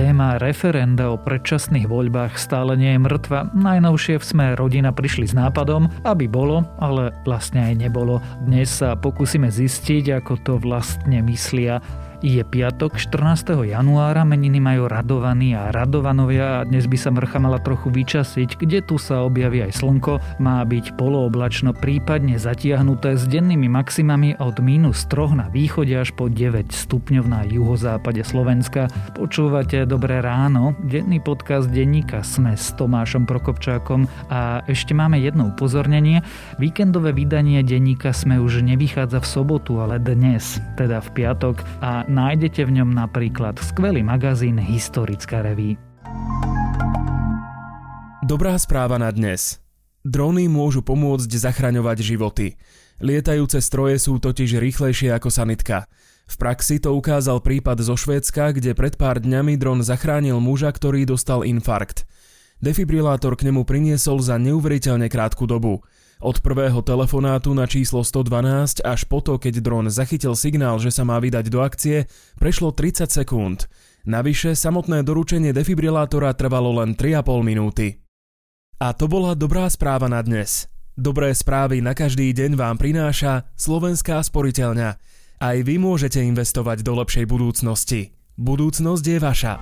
téma referenda o predčasných voľbách stále nie je mŕtva. Najnovšie v Sme rodina prišli s nápadom, aby bolo, ale vlastne aj nebolo. Dnes sa pokúsime zistiť, ako to vlastne myslia. Je piatok, 14. januára, meniny majú Radovany a Radovanovia a dnes by sa mrcha mala trochu vyčasiť, kde tu sa objaví aj slnko. Má byť polooblačno, prípadne zatiahnuté s dennými maximami od -3 na východe až po 9 stupňov na juhozápade Slovenska. Počúvate Dobré ráno, denný podcast denníka Sme s Tomášom Prokopčákom a ešte máme jedno upozornenie. Víkendové vydanie denníka Sme už nevychádza v sobotu, ale dnes, teda v piatok, a nájdete v ňom napríklad skvelý magazín Historická reví. Dobrá správa na dnes. Dróny môžu pomôcť zachraňovať životy. Lietajúce stroje sú totiž rýchlejšie ako sanitka. V praxi to ukázal prípad zo Švédska, kde pred pár dňami dron zachránil muža, ktorý dostal infarkt. Defibrilátor k nemu priniesol za neuveriteľne krátku dobu. Od prvého telefonátu na číslo 112 až po to, keď dron zachytil signál, že sa má vydať do akcie, prešlo 30 sekúnd. Navyše, samotné doručenie defibrilátora trvalo len 3,5 minúty. A to bola dobrá správa na dnes. Dobré správy na každý deň vám prináša Slovenská sporiteľňa. Aj vy môžete investovať do lepšej budúcnosti. Budúcnosť je vaša.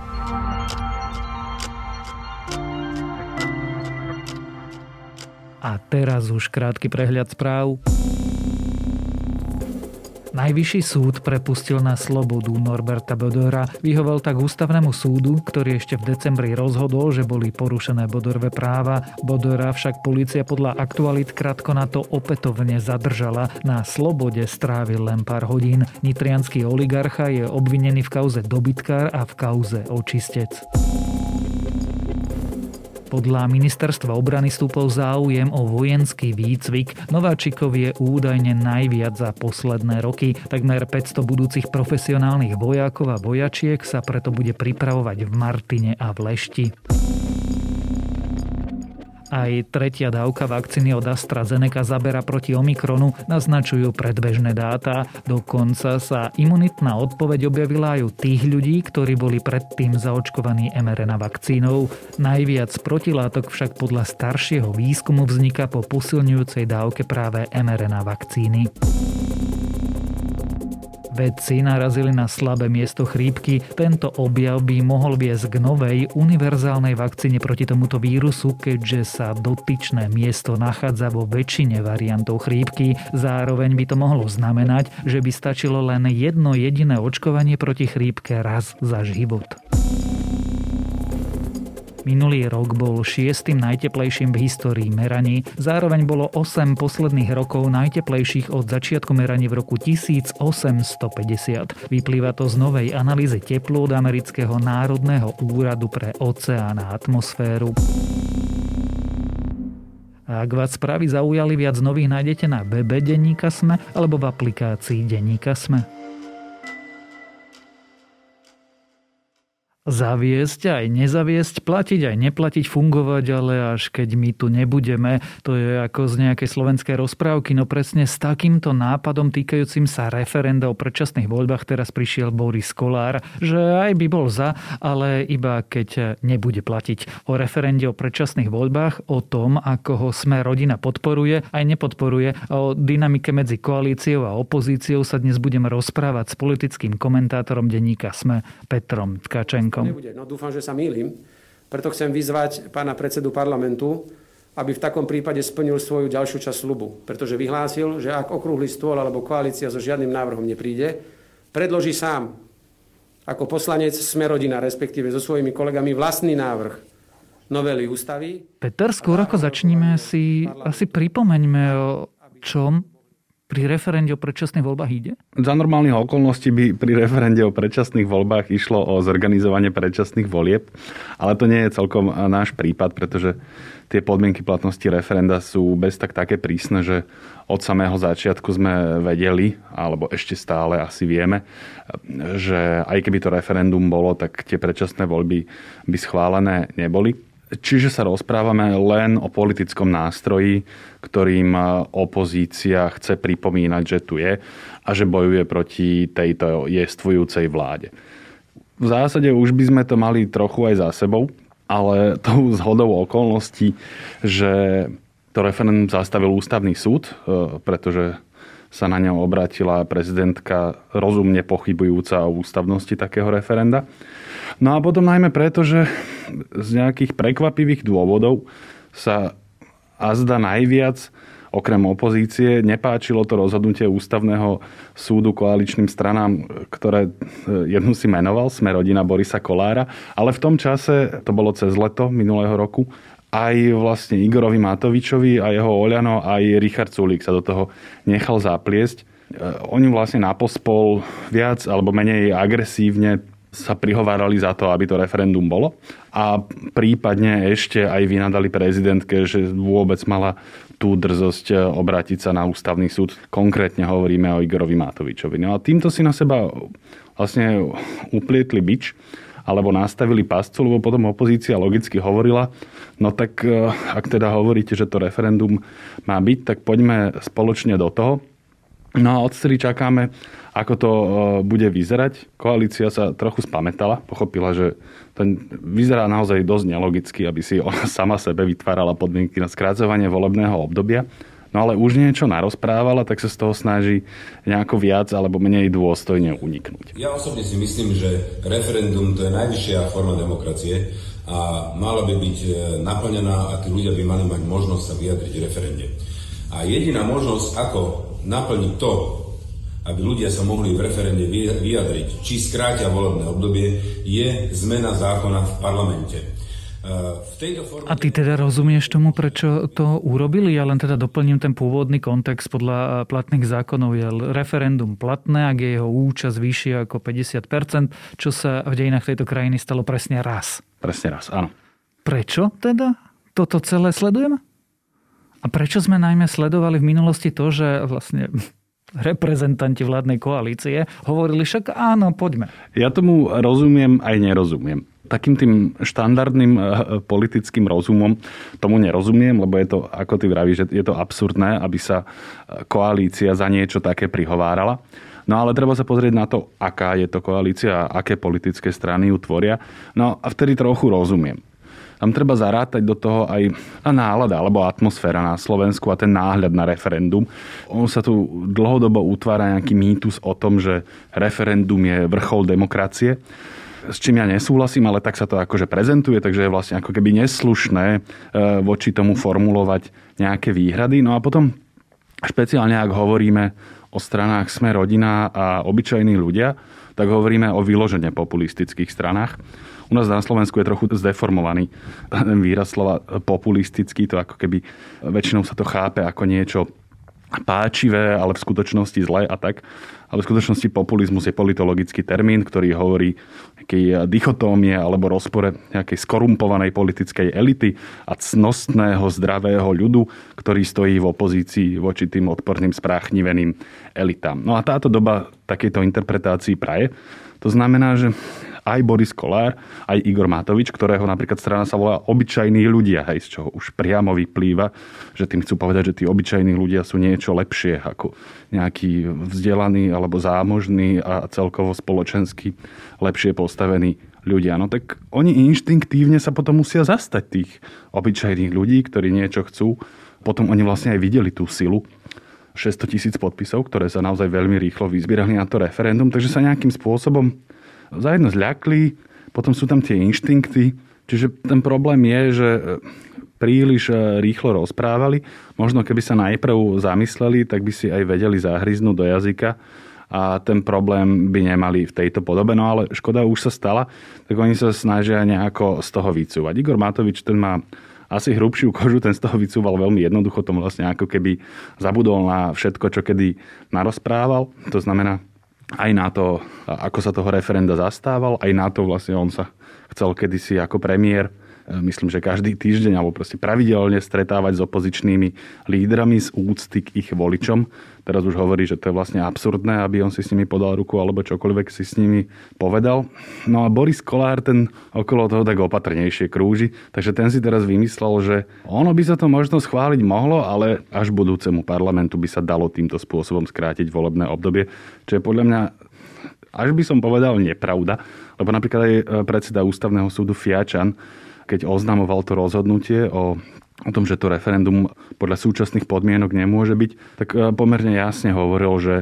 A teraz už krátky prehľad správ. Najvyšší súd prepustil na slobodu Norberta Bodora. Vyhovel tak ústavnému súdu, ktorý ešte v decembri rozhodol, že boli porušené Bodorové práva. Bodora však polícia podľa aktualít krátko na to opätovne zadržala. Na slobode strávil len pár hodín. Nitriansky oligarcha je obvinený v kauze Dobytkár a v kauze Očistec. Podľa ministerstva obrany stúpol záujem o vojenský výcvik. Nováčikov je údajne najviac za posledné roky. Takmer 500 budúcich profesionálnych vojakov a vojačiek sa preto bude pripravovať v Martine a v Lešti. Aj tretia dávka vakcíny od AstraZeneca zabera proti Omikronu, naznačujú predbežné dáta. Dokonca sa imunitná odpoveď objavila aj u tých ľudí, ktorí boli predtým zaočkovaní mRNA vakcínou. Najviac protilátok však podľa staršieho výskumu vzniká po posilňujúcej dávke práve mRNA vakcíny. Vedci narazili na slabé miesto chrípky. Tento objav by mohol viesť k novej univerzálnej vakcíne proti tomuto vírusu, keďže sa dotyčné miesto nachádza vo väčšine variantov chrípky. Zároveň by to mohlo znamenať, že by stačilo len jedno jediné očkovanie proti chrípke raz za život. Minulý rok bol 6. najteplejším v histórii meraní. Zároveň bolo 8 posledných rokov najteplejších od začiatku meraní v roku 1850. Vyplýva to z novej analýzy teplôt amerického Národného úradu pre oceán a atmosféru. Ak vás správy zaujali, viac nových nájdete na webe denníka Sme alebo v aplikácii denníka Sme. Zaviesť aj nezaviesť, platiť aj neplatiť, fungovať, ale až keď my tu nebudeme. To je ako z nejakej slovenskej rozprávky, no presne s takýmto nápadom týkajúcim sa referenda o predčasných voľbách teraz prišiel Boris Kollár, že aj by bol za, ale iba keď nebude platiť. O referende o predčasných voľbách, o tom, ako ho Sme rodina podporuje, aj nepodporuje, o dynamike medzi koalíciou a opozíciou sa dnes budem rozprávať s politickým komentátorom denníka Sme, Petrom Tkačenkom. Nebude. No dúfam, že sa mýlim. Preto chcem vyzvať pána predsedu parlamentu, aby v takom prípade splnil svoju ďalšiu časť sľubu, pretože vyhlásil, že ak okrúhly stôl alebo koalícia so žiadnym návrhom nepríde, predloží sám ako poslanec Sme rodina, respektíve so svojimi kolegami, vlastný návrh novely ústavy. Peter, skôr ako začníme, si asi pripomeňme, o čom pri referende o predčasných voľbách ide? Za normálnych okolností by pri referende o predčasných voľbách išlo o zorganizovanie predčasných volieb, ale to nie je celkom náš prípad, pretože tie podmienky platnosti referenda sú bez tak také prísne, že od samého začiatku sme vedeli, alebo ešte stále asi vieme, že aj keby to referendum bolo, tak tie predčasné voľby by schválené neboli. Čiže sa rozprávame len o politickom nástroji, ktorým opozícia chce pripomínať, že tu je a že bojuje proti tejto jestvujúcej vláde. V zásade už by sme to mali trochu aj za sebou, ale tou zhodou okolností, že to referendum zastavil ústavný súd, pretože sa na ňom obrátila prezidentka rozumne pochybujúca o ústavnosti takého referenda. No a potom najmä preto, že z nejakých prekvapivých dôvodov sa azda najviac, okrem opozície, nepáčilo to rozhodnutie ústavného súdu koaličným stranám, ktoré jednu si menoval, Sme rodina Borisa Kollára, ale v tom čase, to bolo cez leto minulého roku, aj vlastne Igorovi Matovičovi a jeho Oľano, aj Richard Sulík sa do toho nechal zapliesť. Oni vlastne napospol viac alebo menej agresívne sa prihovárali za to, aby to referendum bolo a prípadne ešte aj vynadali prezidentke, že vôbec mala tú drzosť obrátiť sa na ústavný súd. Konkrétne hovoríme o Igorovi Matovičovi. No a týmto si na seba vlastne uplietli bič alebo nastavili pascu, lebo potom opozícia logicky hovorila, no tak ak teda hovoríte, že to referendum má byť, tak poďme spoločne do toho. No a odtedy čakáme, ako to bude vyzerať. Koalícia sa trochu spamätala, pochopila, že to vyzerá naozaj dosť nelogicky, aby si ona sama sebe vytvárala podmienky na skrácovanie volebného obdobia. No ale už niečo narozprávala, tak sa z toho snaží nejako viac alebo menej dôstojne uniknúť. Ja osobne si myslím, že referendum to je najvyššia forma demokracie a mala by byť naplnená a tí ľudia by mali mať možnosť sa vyjadriť v referende. A jediná možnosť, ako naplniť to, aby ľudia sa mohli v referende vyjadriť, či skrátia volebné obdobie, je zmena zákona v parlamente. A ty teda rozumieš tomu, prečo to urobili? Ja len teda doplním ten pôvodný kontext. Podľa platných zákonov je referendum platné, ak je jeho účasť vyššia ako 50%, čo sa v dejinách tejto krajiny stalo presne raz. Presne raz, áno. Prečo teda toto celé sledujeme? A prečo sme najmä sledovali v minulosti to, že vlastne reprezentanti vládnej koalície hovorili však áno, poďme. Ja tomu rozumiem aj nerozumiem. Takým tým štandardným politickým rozumom tomu nerozumiem, lebo je to, ako ty vravíš, je to absurdné, aby sa koalícia za niečo také prihovárala. No ale treba sa pozrieť na to, aká je to koalícia a aké politické strany ju tvoria. No a vtedy trochu rozumiem. Tam treba zarátať do toho aj tá nálada alebo atmosféra na Slovensku a ten náhľad na referendum. On sa tu dlhodobo utvára nejaký mýtus o tom, že referendum je vrchol demokracie. S čím ja nesúhlasím, ale tak sa to akože prezentuje, takže je vlastne ako keby neslušné voči tomu formulovať nejaké výhrady. No a potom špeciálne, ak hovoríme o stranách Sme rodina a obyčajní ľudia, tak hovoríme o vyložene populistických stranách. U nás na Slovensku je trochu zdeformovaný ten výraz slova populistický, to ako keby väčšinou sa to chápe ako niečo páčivé, ale v skutočnosti zlé a tak. Ale v skutočnosti populizmus je politologický termín, ktorý hovorí o nejakej dichotómie alebo rozpore nejakej skorumpovanej politickej elity a cnostného, zdravého ľudu, ktorý stojí v opozícii voči tým odporným, spráchniveným elitám. No a táto doba takejto interpretácii praje. To znamená, že aj Boris Kollár, aj Igor Matovič, ktorého napríklad strana sa volá Obyčajní ľudia, hej, z čoho už priamo vyplýva, že tým chcú povedať, že tí obyčajní ľudia sú niečo lepšie ako nejaký vzdelaný alebo zámožný a celkovo spoločensky lepšie postavení ľudia. No tak oni inštinktívne sa potom musia zastať tých obyčajných ľudí, ktorí niečo chcú. Potom oni vlastne aj videli tú silu 600 000 podpisov, ktoré sa naozaj veľmi rýchlo vyzbierali na to referendum, takže sa nejakým spôsobom zajedno zľakli, potom sú tam tie inštinkty, čiže ten problém je, že príliš rýchlo rozprávali, možno keby sa najprv zamysleli, tak by si aj vedeli zahryznúť do jazyka a ten problém by nemali v tejto podobe, no ale škoda už sa stala, tak oni sa snažia nejako z toho vycúvať. Igor Matovič, ten má asi hrubšiu kožu, ten z toho vycúval veľmi jednoducho, tomu vlastne ako keby zabudol na všetko, čo kedy narozprával. To znamená aj na to, ako sa toho referenda zastával, aj na to vlastne on sa chcel kedysi ako premiér, myslím, že každý týždeň alebo proste pravidelne stretávať s opozičnými lídrami z úcty k ich voličom. Teraz už hovorí, že to je vlastne absurdné, aby on si s nimi podal ruku alebo čokoľvek si s nimi povedal. No a Boris Kollár, ten okolo toho tak opatrnejšie krúži, takže ten si teraz vymyslel, že ono by sa to možno schváliť mohlo, ale až budúcemu parlamentu by sa dalo týmto spôsobom skrátiť volebné obdobie, čo je podľa mňa až by som povedal nepravda, lebo napríklad aj predseda Ústavného súdu Fiačan, keď oznamoval to rozhodnutie o tom, že to referendum podľa súčasných podmienok nemôže byť, tak pomerne jasne hovoril, že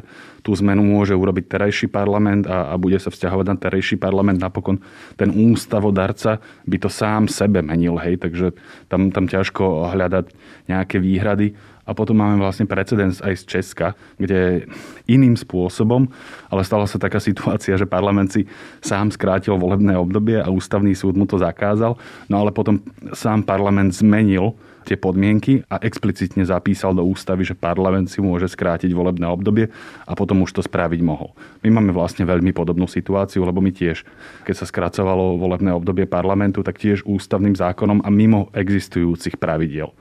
tú zmenu môže urobiť terajší parlament a bude sa vzťahovať na terajší parlament. Napokon ten ústavodarca by to sám sebe menil, hej, takže tam ťažko hľadať nejaké výhrady. A potom máme vlastne precedens aj z Česka, kde iným spôsobom, ale stala sa taká situácia, že parlament si sám skrátil volebné obdobie a ústavný súd mu to zakázal, no ale potom sám parlament zmenil tie podmienky a explicitne zapísal do ústavy, že parlament si môže skrátiť volebné obdobie a potom už to spraviť mohol. My máme vlastne veľmi podobnú situáciu, lebo my tiež, keď sa skracovalo volebné obdobie parlamentu, tak tiež ústavným zákonom a mimo existujúcich pravidiel.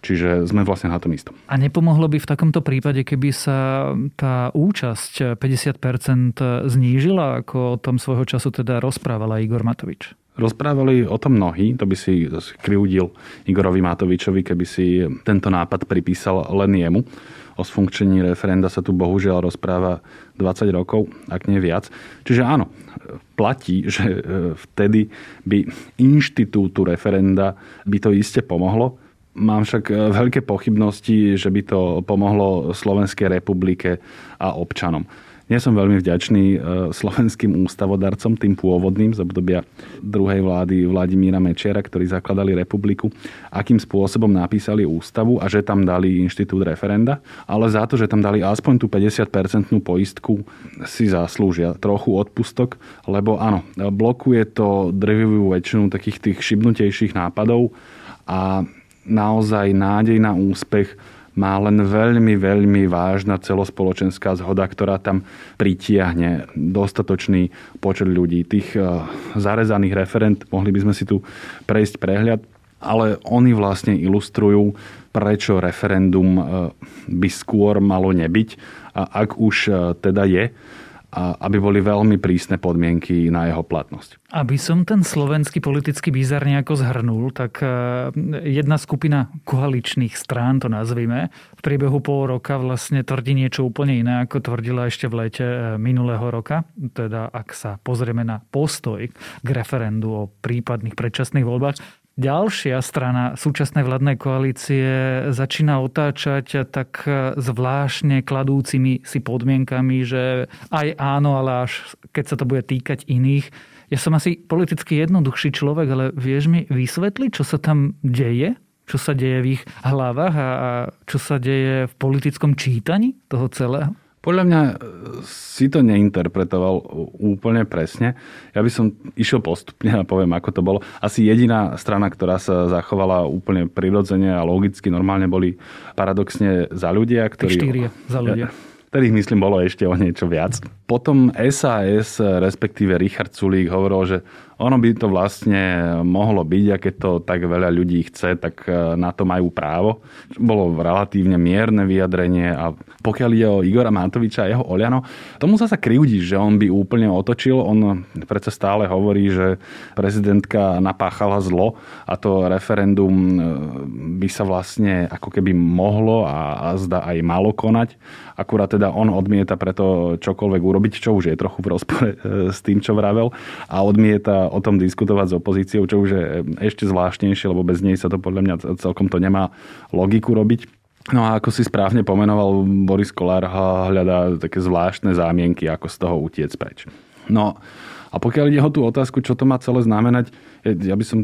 Čiže sme vlastne na tom istom. A nepomohlo by v takomto prípade, keby sa tá účasť 50% znížila, ako o tom svojho času teda rozprávala Igor Matovič? Rozprávali o tom mnohí, to by si kriudil Igorovi Matovičovi, keby si tento nápad pripísal len jemu. O sfunkčení referenda sa tu bohužiaľ rozpráva 20 rokov, ak nie viac. Čiže áno, platí, že vtedy by inštitútu referenda by to iste pomohlo. Mám však veľké pochybnosti, že by to pomohlo Slovenskej republike a občanom. Nie som veľmi vďačný slovenským ústavodarcom, tým pôvodným z obdobia druhej vlády Vladimíra Mečiara, ktorí zakladali republiku, akým spôsobom napísali ústavu a že tam dali inštitút referenda, ale za to, že tam dali aspoň tú 50% poistku, si zaslúžia trochu odpustok, lebo áno, blokuje to drvivú väčšinu takých tých šibnutejších nápadov a naozaj nádej na úspech má len veľmi, veľmi vážna celospoločenská zhoda, ktorá tam pritiahne dostatočný počet ľudí. Tých zarezaných referent, mohli by sme si tu prejsť prehľad, ale oni vlastne ilustrujú, prečo referendum by skôr malo nebyť, a ak už teda je, aby boli veľmi prísne podmienky na jeho platnosť. Aby som ten slovenský politický bizar nejako zhrnul, tak jedna skupina koaličných strán, to nazvime, v priebehu pol roka vlastne tvrdí niečo úplne iné, ako tvrdila ešte v lete minulého roka. Teda ak sa pozrieme na postoj k referendu o prípadných predčasných voľbách, ďalšia strana súčasnej vládnej koalície začína otáčať tak zvláštne kladúcimi si podmienkami, že aj áno, ale až keď sa to bude týkať iných. Ja som asi politicky jednoduchší človek, ale vieš mi vysvetliť, čo sa tam deje? Čo sa deje v ich hlavách a čo sa deje v politickom čítaní toho celého? Podľa mňa si to neinterpretoval úplne presne. Ja by som išiel postupne a poviem, ako to bolo. Asi jediná strana, ktorá sa zachovala úplne prirodzene a logicky, normálne boli paradoxne za ľudia, ktorí... Štyria za ľudia. Ktorých, myslím, bolo ešte o niečo viac. Potom SAS, respektíve Richard Sulík, hovoril, že ono by to vlastne mohlo byť, a keď to tak veľa ľudí chce, tak na to majú právo. Bolo relatívne mierne vyjadrenie a pokiaľ ide o Igora Matoviča a jeho Oľano, tomu sa krivdí, že on by úplne otočil. On predsa stále hovorí, že prezidentka napáchala zlo a to referendum by sa vlastne ako keby mohlo a zda aj malo konať. Akurát teda on odmieta preto čokoľvek urobiť, čo už je trochu v rozpore s tým, čo vravel, a odmieta o tom diskutovať s opozíciou, čo už je ešte zvláštnejšie, lebo bez nej sa to podľa mňa celkom to nemá logiku robiť. No a ako si správne pomenoval, Boris Kollár hľadá také zvláštne zámienky, ako z toho utiec preč. No a pokiaľ ide o tú otázku, čo to má celé znamenať, ja by som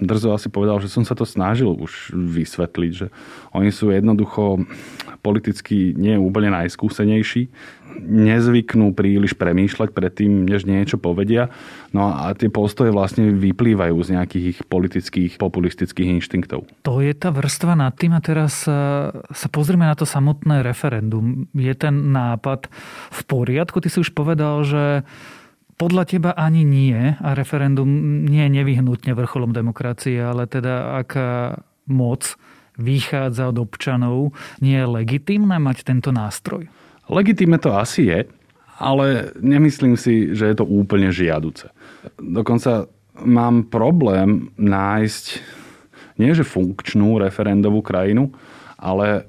drzo asi povedal, že som sa to snažil už vysvetliť, že oni sú jednoducho politicky nie úplne najskúsenejší, nezvyknú príliš premýšľať predtým, než niečo povedia. No a tie postoje vlastne vyplývajú z nejakých ich politických, populistických inštinktov. To je tá vrstva nad tým a teraz sa pozrime na to samotné referendum. Je ten nápad v poriadku? Ty si už povedal, že podľa teba ani nie a referendum nie je nevyhnutne vrcholom demokracie, ale teda aká moc vychádza od občanov, nie je legitímne mať tento nástroj? Legitímne to asi je, ale nemyslím si, že je to úplne žiaduce. Dokonca mám problém nájsť nie že funkčnú referendovú krajinu, ale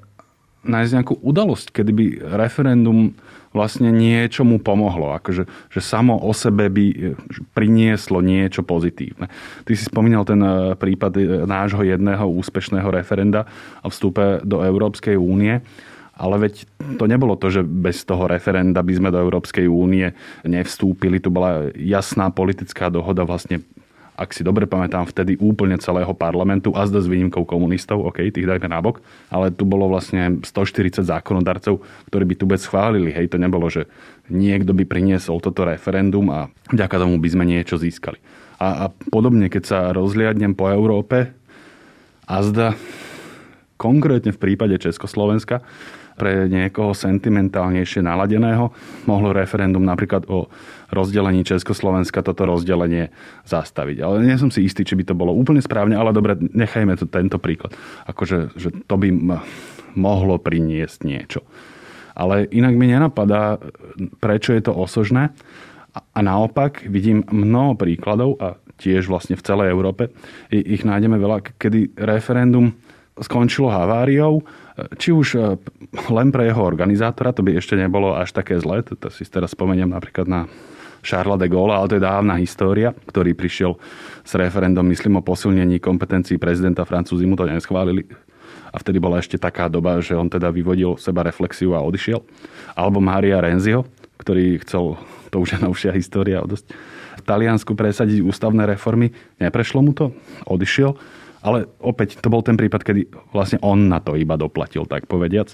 nájsť nejakú udalosť, kedy by referendum vlastne niečo mu pomohlo. Akože, že samo o sebe by prinieslo niečo pozitívne. Ty si spomínal ten prípad nášho jedného úspešného referenda o vstupe do Európskej únie. Ale veď to nebolo to, že bez toho referenda by sme do Európskej únie nevstúpili. Tu bola jasná politická dohoda vlastne, ak si dobre pamätám, vtedy úplne celého parlamentu, a zda s výnimkou komunistov, ok, tých dajme nabok, ale tu bolo vlastne 140 zákonodarcov, ktorí by tu vec schválili. Hej, to nebolo, že niekto by priniesol toto referendum a vďaka tomu by sme niečo získali. A podobne, keď sa rozhliadnem po Európe, a zda konkrétne v prípade Československa pre niekoho sentimentálnejšie naladeného mohlo referendum napríklad o rozdelení Československa toto rozdelenie zastaviť. Ale nie som si istý, či by to bolo úplne správne, ale dobre, nechajme to, tento príklad. Akože že to by mohlo priniesť niečo. Ale inak mi nenapadá, prečo je to osožné. A naopak vidím mnoho príkladov, a tiež vlastne v celej Európe, ich nájdeme veľa, kedy referendum skončilo haváriou, či už len pre jeho organizátora, to by ešte nebolo až také zlé, to si teraz spomeniem napríklad na Charlesa de Gaulle'a, ale to je dávna história, ktorý prišiel s referendom, myslím, o posilnení kompetencií prezidenta, Francúzi mu to neschválili a vtedy bola ešte taká doba, že on teda vyvodil seba reflexiu a odišiel. Alebo Maria Renziho, ktorý chcel, to už je novšia história, dosť, v Taliansku presadiť ústavné reformy, neprešlo mu to, odišiel. Ale opäť, to bol ten prípad, kedy vlastne on na to iba doplatil, tak povediac.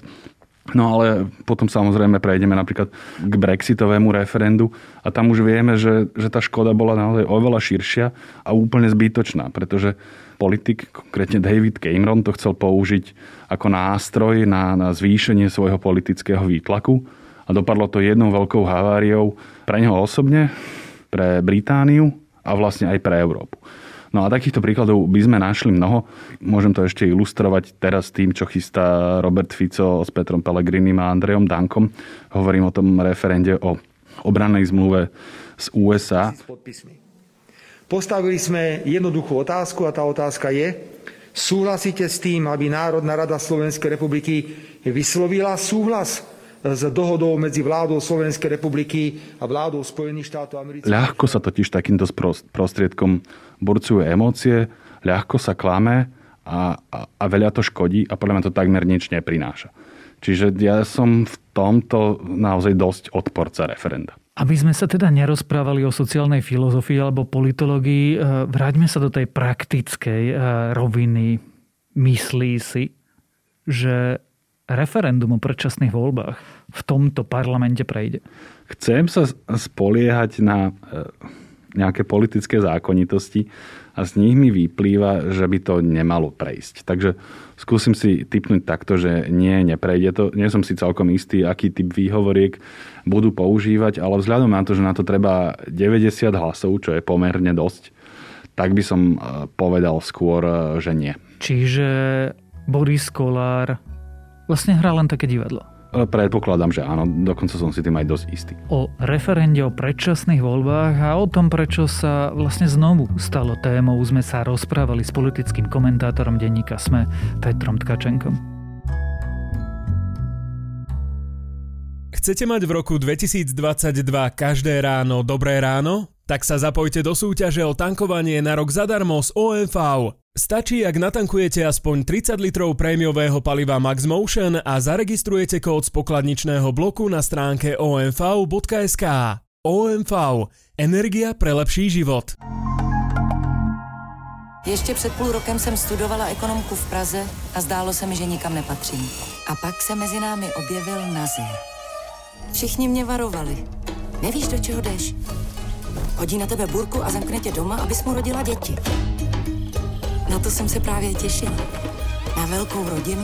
No ale potom samozrejme prejdeme napríklad k brexitovému referendu a tam už vieme, že tá škoda bola naozaj oveľa širšia a úplne zbytočná, pretože politik, konkrétne David Cameron, to chcel použiť ako nástroj na zvýšenie svojho politického výtlaku a dopadlo to jednou veľkou haváriou pre neho osobne, pre Britániu a vlastne aj pre Európu. No a takýchto príkladov by sme našli mnoho. Môžem to ešte ilustrovať teraz tým, čo chystá Robert Fico s Petrom Pellegrinim a Andrejom Dankom. Hovorím o tom referende o obrannej zmluve z USA. Postavili sme jednoduchú otázku a tá otázka je, súhlasíte s tým, aby Národná rada Slovenskej republiky vyslovila súhlas s dohodou medzi vládou Slovenskej republiky a vládou Spojených štátov amerických? Ľahko sa totiž takýmto prostriedkom burcujú emócie, ľahko sa klame a veľa to škodí a podľa mňa to takmer nič neprináša. Čiže ja som v tomto naozaj dosť odporca referenda. Aby sme sa teda nerozprávali o sociálnej filozofii alebo politológii, vráťme sa do tej praktickej roviny. Myslí si, že referendum o predčasných voľbách v tomto parlamente prejde? Chcem sa spoliehať na nejaké politické zákonitosti a z nich mi vyplýva, že by to nemalo prejsť. Takže skúsim si tipnúť takto, že nie, neprejde to. Nie som si celkom istý, aký typ výhovoriek budú používať, ale vzhľadom na to, že na to treba 90 hlasov, čo je pomerne dosť, tak by som povedal skôr, že nie. Čiže Boris Kollár vlastne hrá len také divadlo. Predpokladám, že áno, dokonca som si tým aj dosť istý. O referende o predčasných voľbách a o tom, prečo sa vlastne znovu stalo témou, sme sa rozprávali s politickým komentátorom denníka SME, Petrom Tkačenkom. Chcete mať v roku 2022 každé ráno dobré ráno? Tak sa zapojte do súťaže o tankovanie na rok zadarmo z OMV. Stačí, ak natankujete aspoň 30 litrov prémiového paliva Maxmotion a zaregistrujete kód z pokladničného bloku na stránke omv.sk. OMV. Energia pre lepší život. Ještě před půl rokem jsem studovala ekonomku v Praze a zdálo se mi, že nikam nepatřím. A pak se mezi námi objevil Nazir. Všichni mě varovali. Nevíš, do čeho jdeš? Hodí na tebe burku a zamkne tě doma, abys mu rodila děti. Na to jsem se právě těšila. Na velkou rodinu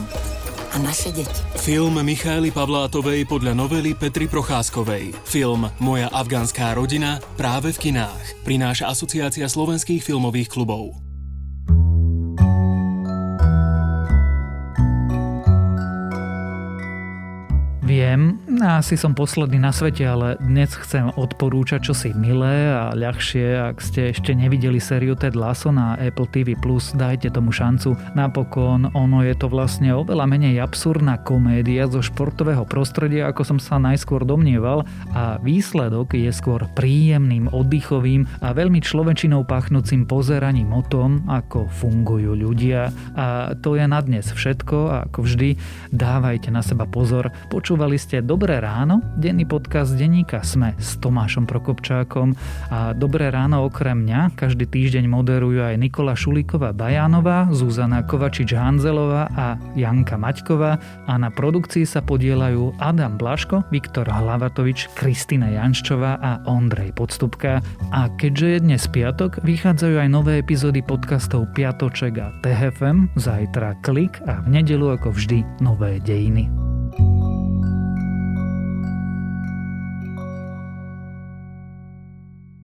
a naše děti. Film Micháely Pavlátovej podle novely Petry Procházkovej. Film Moja afgánska rodina právě v kinách. Prináša Asociácia slovenských filmových klubov. Viem, Asi som posledný na svete, ale dnes chcem odporúčať čosi milé a ľahšie. Ak ste ešte nevideli sériu Ted Lasso na Apple TV+, dajte tomu šancu. Napokon ono je to vlastne oveľa menej absurdná komédia zo športového prostredia, ako som sa najskôr domnieval, a výsledok je skôr príjemným, oddychovým a veľmi človečinou pachnúcim pozeraním o tom, ako fungujú ľudia. A to je na dnes všetko a ako vždy, dávajte na seba pozor. Počúvali ste Dobré ráno, denný podcast denníka Sme s Tomášom Prokopčákom, a Dobré ráno okrem mňa každý týždeň moderujú aj Nikola Šulíková Bajánová, Zuzana Kovačič-Hanzelová a Janka Maťková, a na produkcii sa podielajú Adam Blaško, Viktor Hlavatovič, Kristina Janščová a Ondrej Podstupka. A keďže je dnes piatok, vychádzajú aj nové epizódy podcastov Piatoček a THFM, zajtra Klik a v nedeľu ako vždy Nové dejiny.